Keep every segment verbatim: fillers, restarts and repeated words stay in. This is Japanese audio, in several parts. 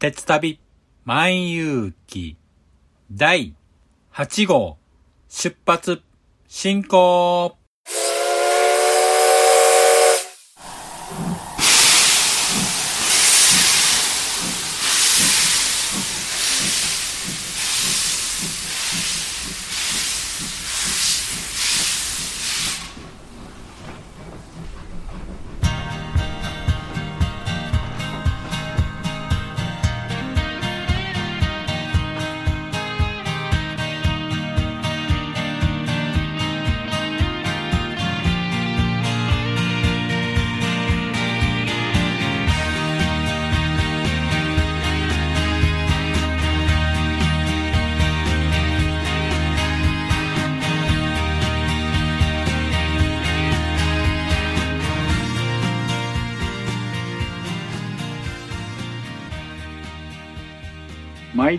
鉄旅万有記だいはち号出発進行。毎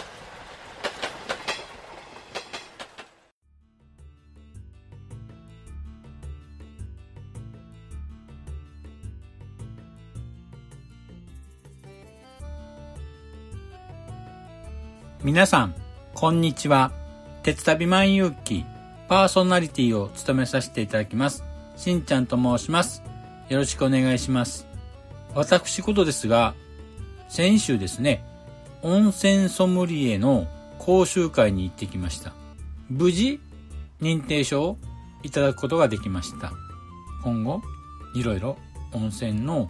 皆さん、こんにちは。鉄旅万有記パーソナリティを務めさせていただきます。しんちゃんと申します。よろしくお願いします。私ことですが、先週ですね、温泉ソムリエの講習会に行ってきました。無事、認定証をいただくことができました。今後、いろいろ温泉の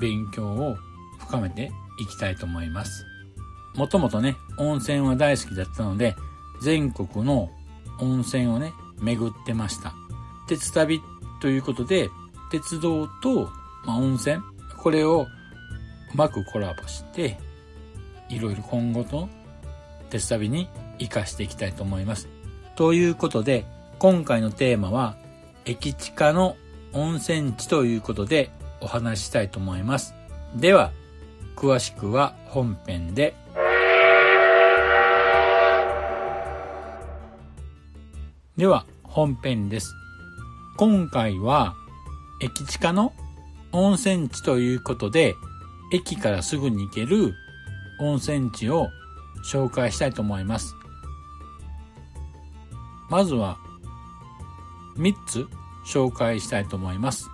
勉強を深めていきたいと思います。もともとね、温泉は大好きだったので、全国の温泉をね、巡ってました。鉄旅ということで、鉄道と、まあ、温泉、これをうまくコラボして、いろいろ今後と鉄旅に活かしていきたいと思います。ということで、今回のテーマは、駅地下の温泉地ということでお話ししたいと思います。では、詳しくは本編で。では本編です。今回は駅近の温泉地ということで、駅からすぐに行ける温泉地を紹介したいと思います。まずはみっつ紹介したいと思います。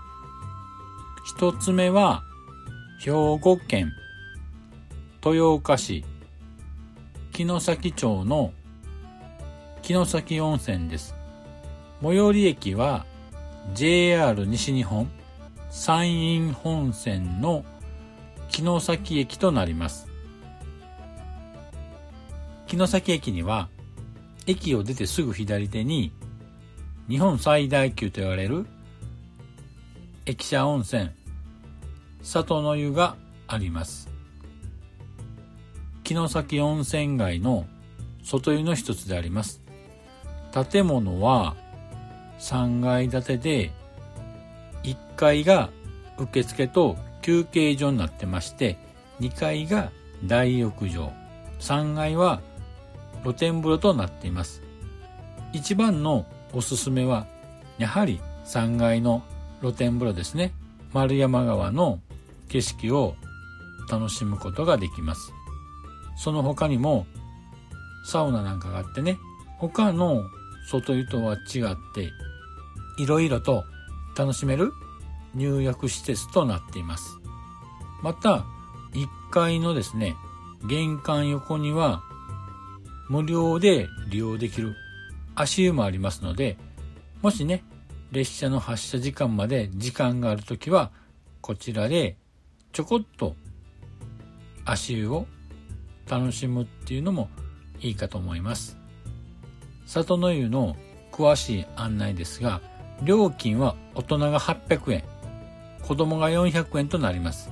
ひとつめは兵庫県豊岡市城崎町の城崎温泉です。最寄り駅は ジェイアール 西日本山陰本線の城崎駅となります。城崎駅には、駅を出てすぐ左手に日本最大級と言われる駅舎温泉里の湯があります。城崎温泉街の外湯の一つであります。建物はさんがい建てで、いっかいが受付と休憩所になってまして、にかいが大浴場、さんがいは露天風呂となっています。一番のおすすめはやはりさんがいの露天風呂ですね。丸山川の景色を楽しむことができます。その他にもサウナなんかがあってね、他の外湯とは違って、いろいろと楽しめる入浴施設となっています。また、いっかいのですね、玄関横には無料で利用できる足湯もありますので、もしね、列車の発車時間まで時間があるときは、こちらでちょこっと足湯を楽しむっていうのもいいかと思います。里の湯の詳しい案内ですが、料金は大人がはっぴゃくえん、子供がよんひゃくえんとなります。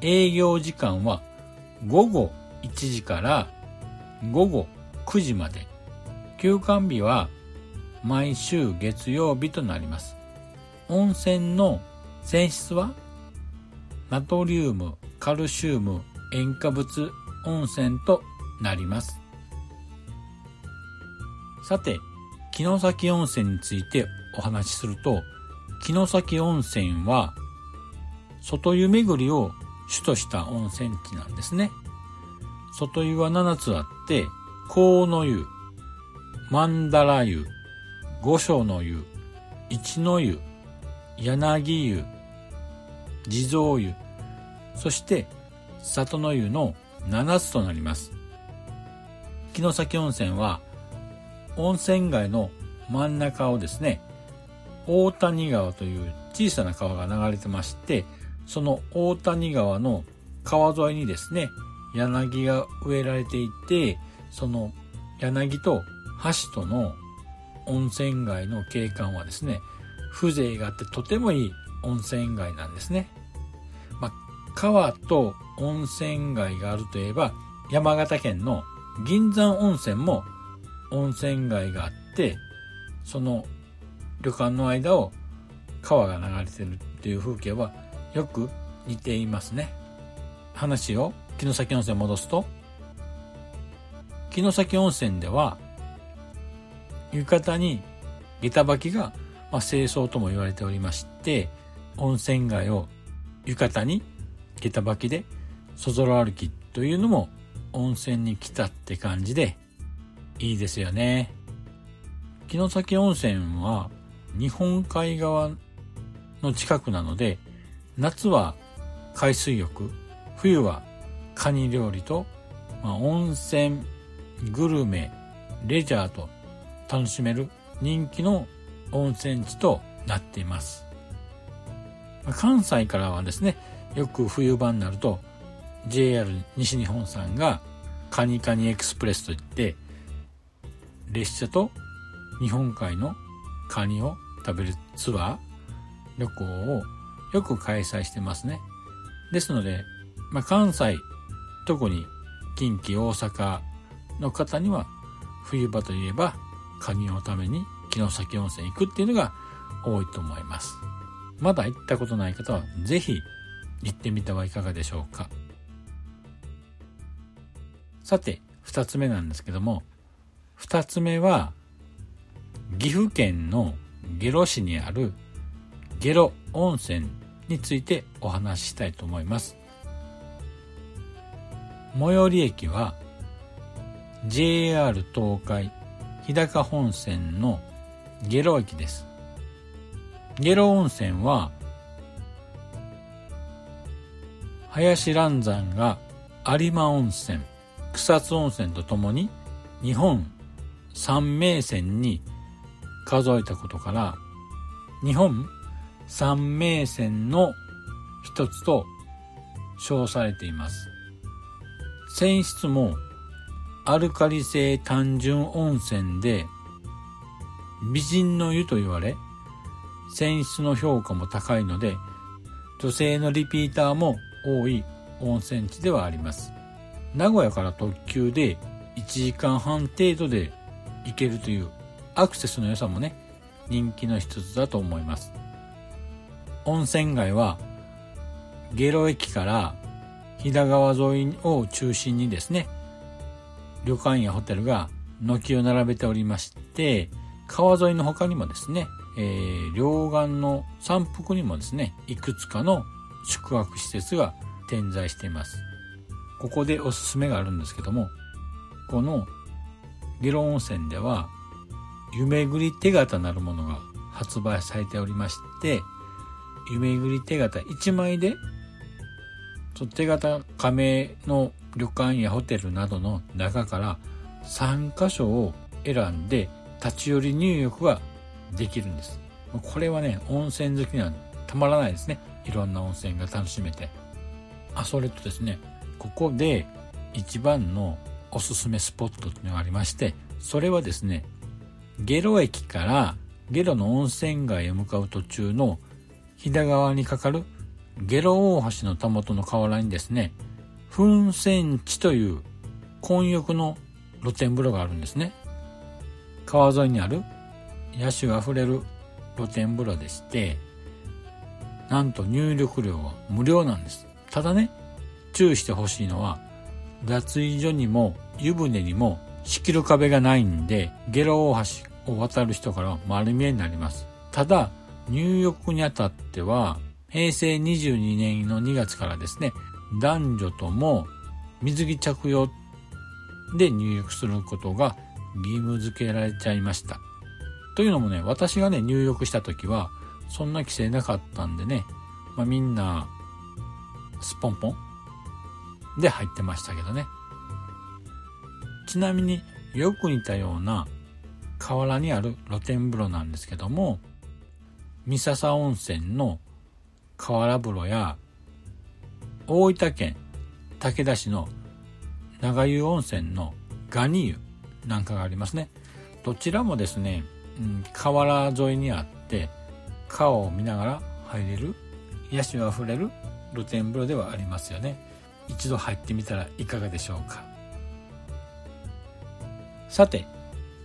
営業時間は午後いちじからごごくじまで、休館日は毎週月曜日となります。温泉の泉質はナトリウム、カルシウム、塩化物温泉となります。さて、城崎温泉についてお話しすると、城崎温泉は外湯巡りを主とした温泉地なんですね。外湯はななつあって、河の湯、曼荼羅湯、御所の湯、一の湯、柳湯、地蔵湯、そして里の湯のななつとなります。城崎温泉は温泉街の真ん中をですね、大谷川という小さな川が流れてまして、その大谷川の川沿いにですね、柳が植えられていて、その柳と橋との温泉街の景観はですね、風情があってとてもいい温泉街なんですね。まあ、川と温泉街があるといえば、山形県の銀山温泉も温泉街があって、その旅館の間を川が流れてるっていう風景はよく似ていますね。話を城崎温泉に戻すと、城崎温泉では浴衣に下駄履きが、まあ、正装とも言われておりまして、温泉街を浴衣に下駄履きでそぞろ歩きというのも温泉に来たって感じでいいですよね。城崎温泉は日本海側の近くなので、夏は海水浴、冬はカニ料理と、まあ、温泉、グルメ、レジャーと楽しめる人気の温泉地となっています。関西からはですね、よく冬場になると ジェイアール 西日本さんがカニカニエクスプレスといって列車と日本海のカニを食べるツアー、旅行をよく開催してますね。ですので、まあ、関西、特に近畿、大阪の方には冬場といえばカニを食べに城崎温泉行くっていうのが多いと思います。まだ行ったことない方はぜひ行ってみてはいかがでしょうか。さて、二つ目なんですけども、二つ目は岐阜県の下呂市にある下呂温泉についてお話ししたいと思います。最寄り駅は ジェイアール 東海日高本線の下呂駅です。下呂温泉は林蘭山が有馬温泉、草津温泉とともに日本三名泉に数えたことから日本三名泉の一つと称されています。泉質もアルカリ性単純温泉で美人の湯と言われ、泉質の評価も高いので女性のリピーターも多い温泉地ではあります。名古屋から特急でいちじかんはん程度で行けるというアクセスの良さもね、人気の一つだと思います。温泉街は下呂駅から飛騨川沿いを中心にですね、旅館やホテルが軒を並べておりまして、川沿いの他にもですね、えー、両岸の山腹にもですね、いくつかの宿泊施設が点在しています。ここでおすすめがあるんですけども、この下呂温泉では湯巡り手形なるものが発売されておりまして、湯巡り手形いちまいで手形加盟の旅館やホテルなどの中からさんかしょを選んで立ち寄り入浴ができるんです。これはね、温泉好きにはたまらないですね。いろんな温泉が楽しめて、あ、それとですね、ここで一番のおすすめスポットというのがありまして、それはですね、下呂駅から下呂の温泉街へ向かう途中の飛騨川にかかる下呂大橋のたもとの河原にですね、噴泉地という混浴の露天風呂があるんですね。川沿いにある野趣あふれる露天風呂でして、なんと入浴料は無料なんです。ただね、注意してほしいのは、脱衣所にも湯船にも仕切る壁がないんで、下呂大橋を渡る人からは丸見えになります。ただ入浴にあたってはへいせいにじゅうにねんのにがつからですね、男女とも水着着用で入浴することが義務付けられちゃいました。というのもね、私がね入浴した時はそんな規制なかったんでね、まあ、みんなスポンポンで入ってましたけどね。ちなみによく似たような河原にある露天風呂なんですけども、三笹温泉の河原風呂や大分県竹田市の長湯温泉のガニ湯なんかがありますね。どちらもですね、うん、河原沿いにあって川を見ながら入れる野趣あふれる露天風呂ではありますよね。一度入ってみたらいかがでしょうか。さて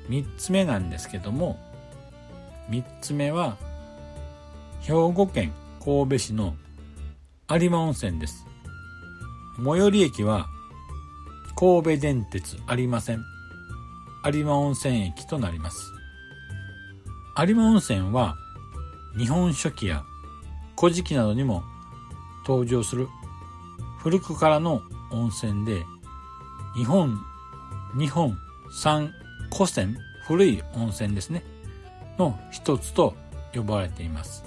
みっつめなんですけども、みっつめは兵庫県神戸市の有馬温泉です。最寄り駅は神戸電鉄有馬線有馬温泉駅となります。有馬温泉は日本書紀や古事記などにも登場する古くからの温泉で、日本日本三古泉、古い温泉ですねの一つと呼ばれています。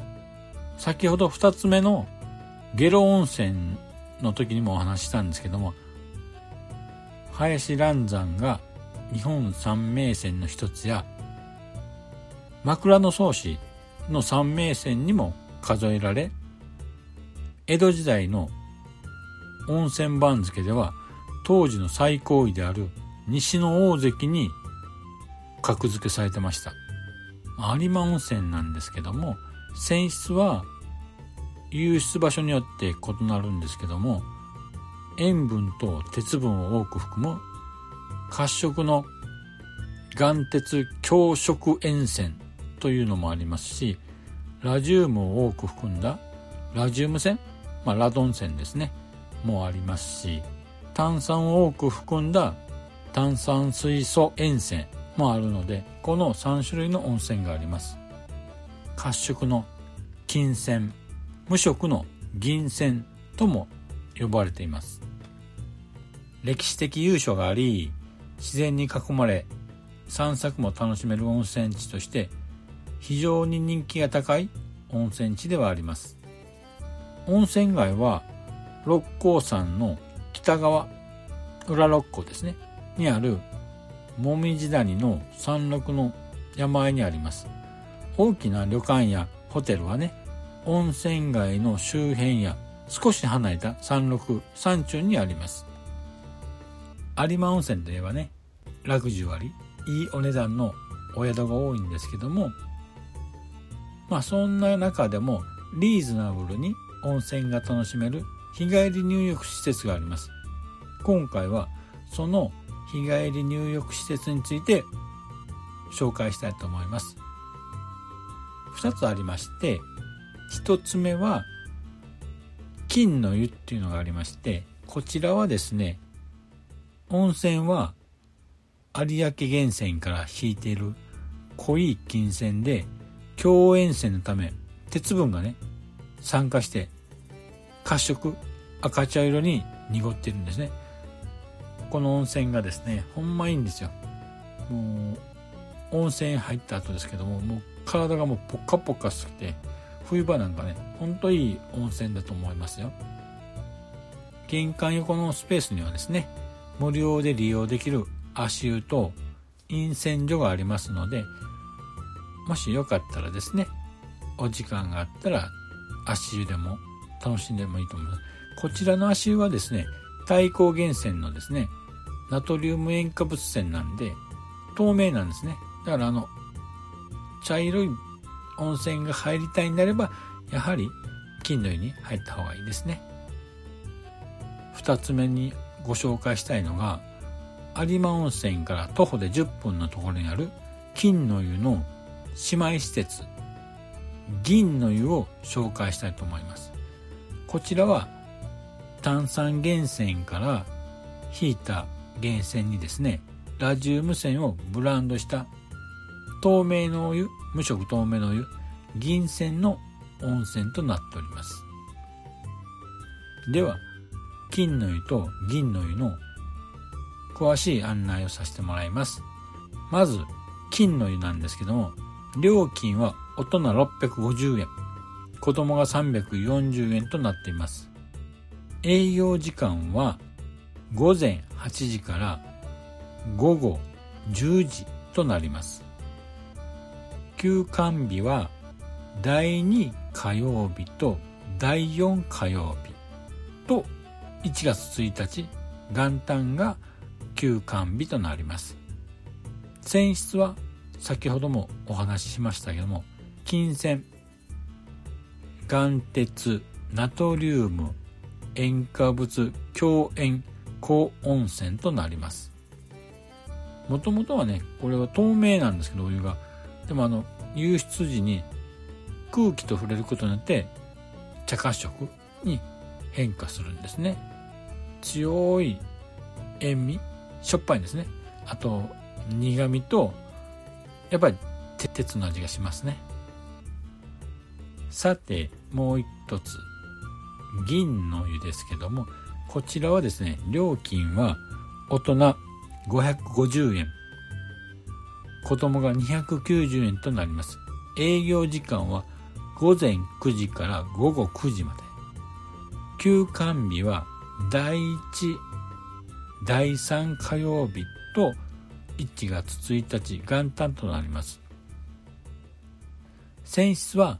先ほど二つ目の下呂温泉の時にもお話ししたんですけども、林蘭山が日本三名泉の一つや枕草子の三名泉にも数えられ、江戸時代の温泉番付では当時の最高位である西の大関に格付けされてました。有馬温泉なんですけども、泉質は湧出場所によって異なるんですけども、塩分と鉄分を多く含む褐色の岩鉄強色塩泉というのもありますし、ラジウムを多く含んだラジウム泉、まあ、ラドン泉ですねもありますし、炭酸を多く含んだ炭酸水素塩泉もあるので、このさんしゅるいの温泉があります。褐色の金泉、無色の銀泉とも呼ばれています。歴史的由緒があり、自然に囲まれ散策も楽しめる温泉地として非常に人気が高い温泉地ではあります。温泉街は六甲山の北側、裏六甲ですねにあるもみじ谷の山麓の山あいにあります。大きな旅館やホテルはね、温泉街の周辺や少し離れた山麓山中にあります。有馬温泉といえばね、ラグジュアリー、いいお値段のお宿が多いんですけども、まあそんな中でもリーズナブルに温泉が楽しめる日帰り入浴施設があります。今回はその日帰り入浴施設について紹介したいと思います。ふたつありまして、ひとつめは金の湯っていうのがありまして、こちらはですね、温泉は有明源泉から引いている濃い金泉で、強塩泉のため鉄分がね酸化して褐色赤茶色に濁っているんですね。この温泉がですね、ほんまいいんですよ。もう温泉入った後ですけども、もう体がもうポカポカして、冬場なんかねほんといい温泉だと思いますよ。玄関横のスペースにはですね、無料で利用できる足湯と飲泉所がありますので、もしよかったらですね、お時間があったら足湯でも楽しんでもいいと思います。こちらの足湯はですね、太閤源泉のですね、ナトリウム塩化物泉なんで透明なんですね。だからあの茶色い温泉が入りたいんであれば、やはり金の湯に入った方がいいですね。ふたつめにご紹介したいのが有馬温泉から徒歩でじゅっぷんのところにある金の湯の姉妹施設銀の湯を紹介したいと思います。こちらは炭酸源泉から引いた源泉にですね、ラジウム泉をブランドした透明のお湯、無色透明のお湯銀泉の温泉となっております。では金の湯と銀の湯の詳しい案内をさせてもらいます。まず金の湯なんですけども、料金は大人ろっぴゃくごじゅうえん、子供がさんびゃくよんじゅうえんとなっています。営業時間は午前はちじから午後じゅうじとなります。休館日はだいに火曜日とだいよん火曜日といちがつついたち元旦が休館日となります。泉質は先ほどもお話ししましたけども、金泉、岩鉄、ナトリウム、塩化物、強塩、高温泉となります。もともとはね、これは透明なんですけど、お湯がでもあの湧出時に空気と触れることによって茶褐色に変化するんですね。強い塩味、しょっぱいんですね。あと苦味とやっぱり鉄の味がしますね。さてもう一つ銀の湯ですけども、こちらはですね、料金は大人ごひゃくごじゅうえん、子供がにひゃくきゅうじゅうえんとなります。営業時間は午前くじから午後くじまで、休館日はだいいち、だいさん火曜日といちがつついたち元旦となります。泉質は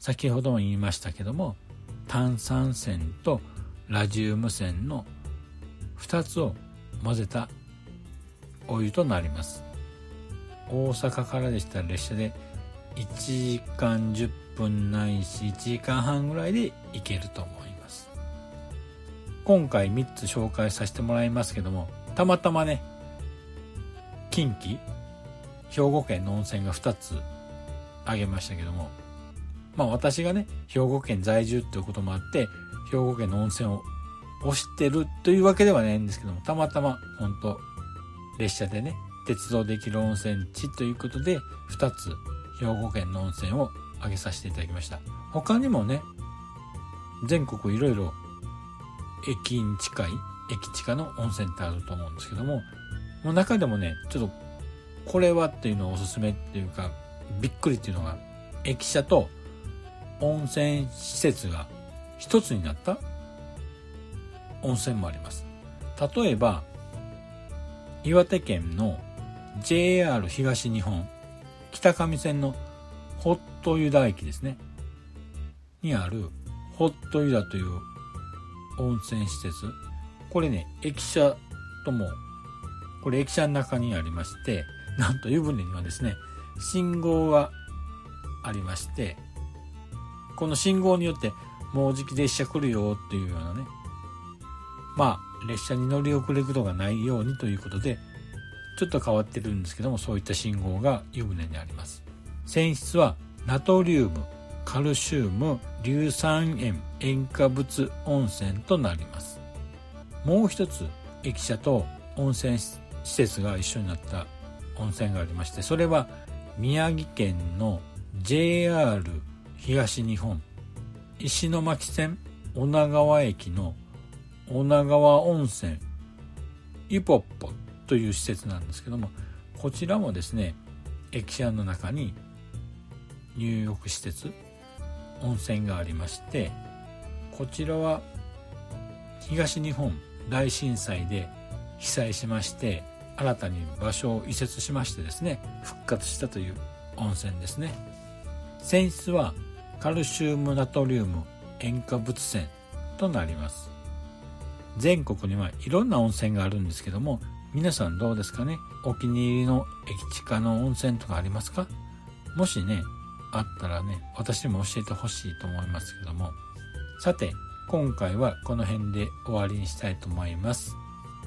先ほども言いましたけども、炭酸泉とラジウム泉のふたつを混ぜたお湯となります。大阪からでしたら列車でいちじかんじゅっぷんないしいちじかんはんぐらいで行けると思います。今回みっつ紹介させてもらいますけども、たまたまね近畿兵庫県の温泉がふたつあげましたけども、まあ私がね兵庫県在住ということもあって兵庫県の温泉を推してるというわけではないんですけども、たまたま本当列車でね鉄道できる温泉地ということでふたつ兵庫県の温泉を挙げさせていただきました。他にもね全国いろいろ駅に近い駅近の温泉ってあると思うんですけども、もう中でもねちょっとこれはっていうのをおすすめっていうかびっくりっていうのが、駅舎と温泉施設が一つになった温泉もあります。例えば岩手県のジェイアール 東日本北上線のホット湯田駅ですねにあるホット湯田という温泉施設、これね駅舎ともこれ駅舎の中にありまして、なんと湯船にはですね信号がありまして、この信号によってもうじき列車来るよっていうようなね、まあ列車に乗り遅れることがないようにということでちょっと変わってるんですけども、そういった信号が湯船にあります。泉質はナトリウム、カルシウム、硫酸塩、塩化物温泉となります。もう一つ駅舎と温泉施設が一緒になった温泉がありまして、それは宮城県の ジェイアール 東日本石巻線女川駅の女川温泉ゆぽっぽという施設なんですけども、こちらもですね駅舎の中に入浴施設温泉がありまして、こちらは東日本大震災で被災しまして、新たに場所を移設しましてですね復活したという温泉ですね。泉質はカルシウムナトリウム塩化物泉となります。全国にはいろんな温泉があるんですけども、皆さんどうですかね、お気に入りの駅近の温泉とかありますか？もしねあったらね私にも教えてほしいと思いますけども、さて今回はこの辺で終わりにしたいと思います。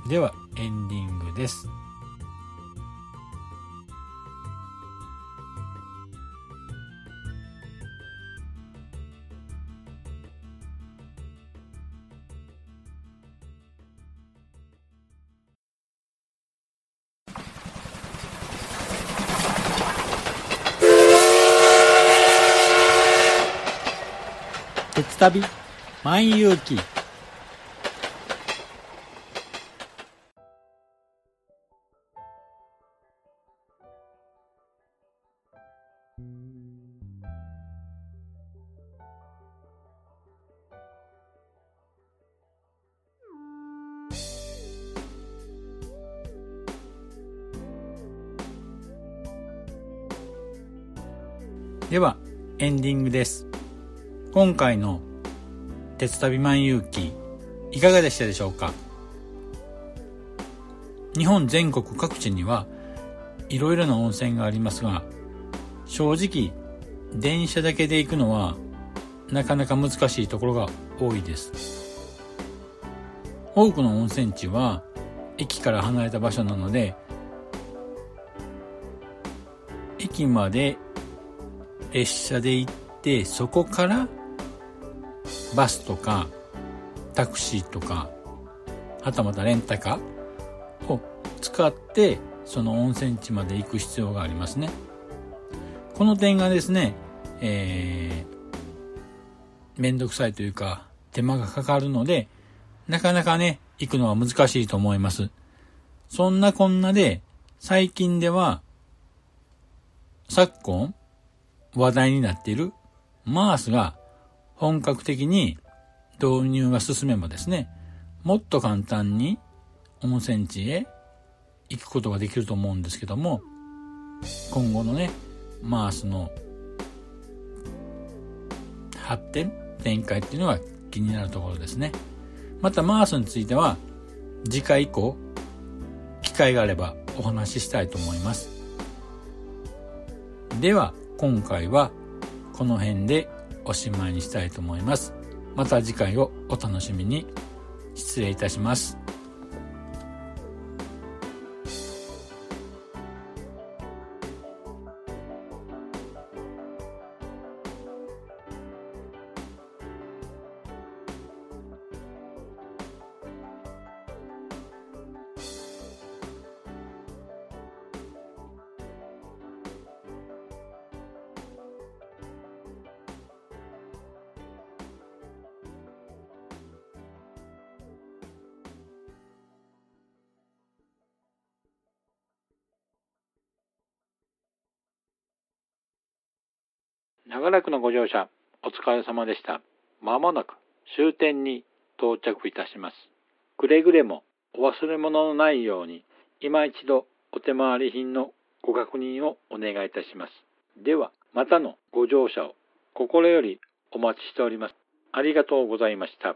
ではエンディングです。鉄旅万有記。ではエンディングです。今回の鉄旅万有記いかがでしたでしょうか。日本全国各地にはいろいろな温泉がありますが、正直電車だけで行くのはなかなか難しいところが多いです。多くの温泉地は駅から離れた場所なので、駅まで列車で行って、そこからバスとかタクシーとか、はたまたレンタカーを使ってその温泉地まで行く必要がありますね。この点がですね、えー、めんどくさいというか手間がかかるので、なかなかね行くのは難しいと思います。そんなこんなで最近では昨今話題になっているマースが本格的に導入が進めばですね、もっと簡単に温泉地へ行くことができると思うんですけども、今後のね、マースの発展、展開っていうのが気になるところですね。またマースについては次回以降、機会があればお話ししたいと思います。では今回はこの辺でおしまいにしたいと思います。また次回をお楽しみに。失礼いたします。長らくのご乗車、お疲れ様でした。まもなく終点に到着いたします。くれぐれもお忘れ物のないように、今一度お手回り品のご確認をお願いいたします。では、またのご乗車を心よりお待ちしております。ありがとうございました。